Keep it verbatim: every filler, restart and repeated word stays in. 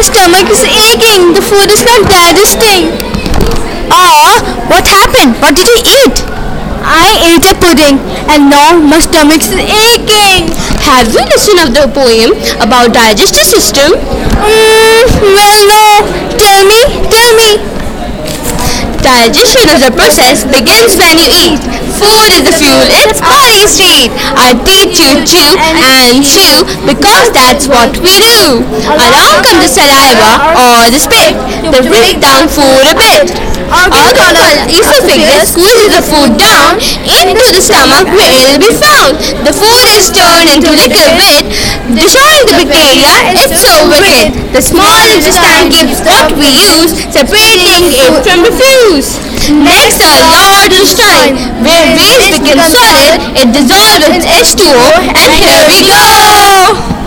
My stomach is aching. The food is not digesting. Ah, what happened? What did you eat? I ate a pudding and now my stomach is aching. Have you listened of the poem about digestive system? Mm, well, no. Tell me, tell me. Digestion is a process begins when you eat. Food is the fuel, it's our instinct. I teach you chew and chew because that's what we do. Along comes the saliva or the spit. They break down food a bit. Organ esophagus squeezes the food down into the stomach where it will be found. The food is turned into liquid, destroying the bacteria. It's so wicked. The small intestine gives what we use, separating it from the fuse. Next, our largest time, where waste becomes solid, it dissolves with H two O, and here we go!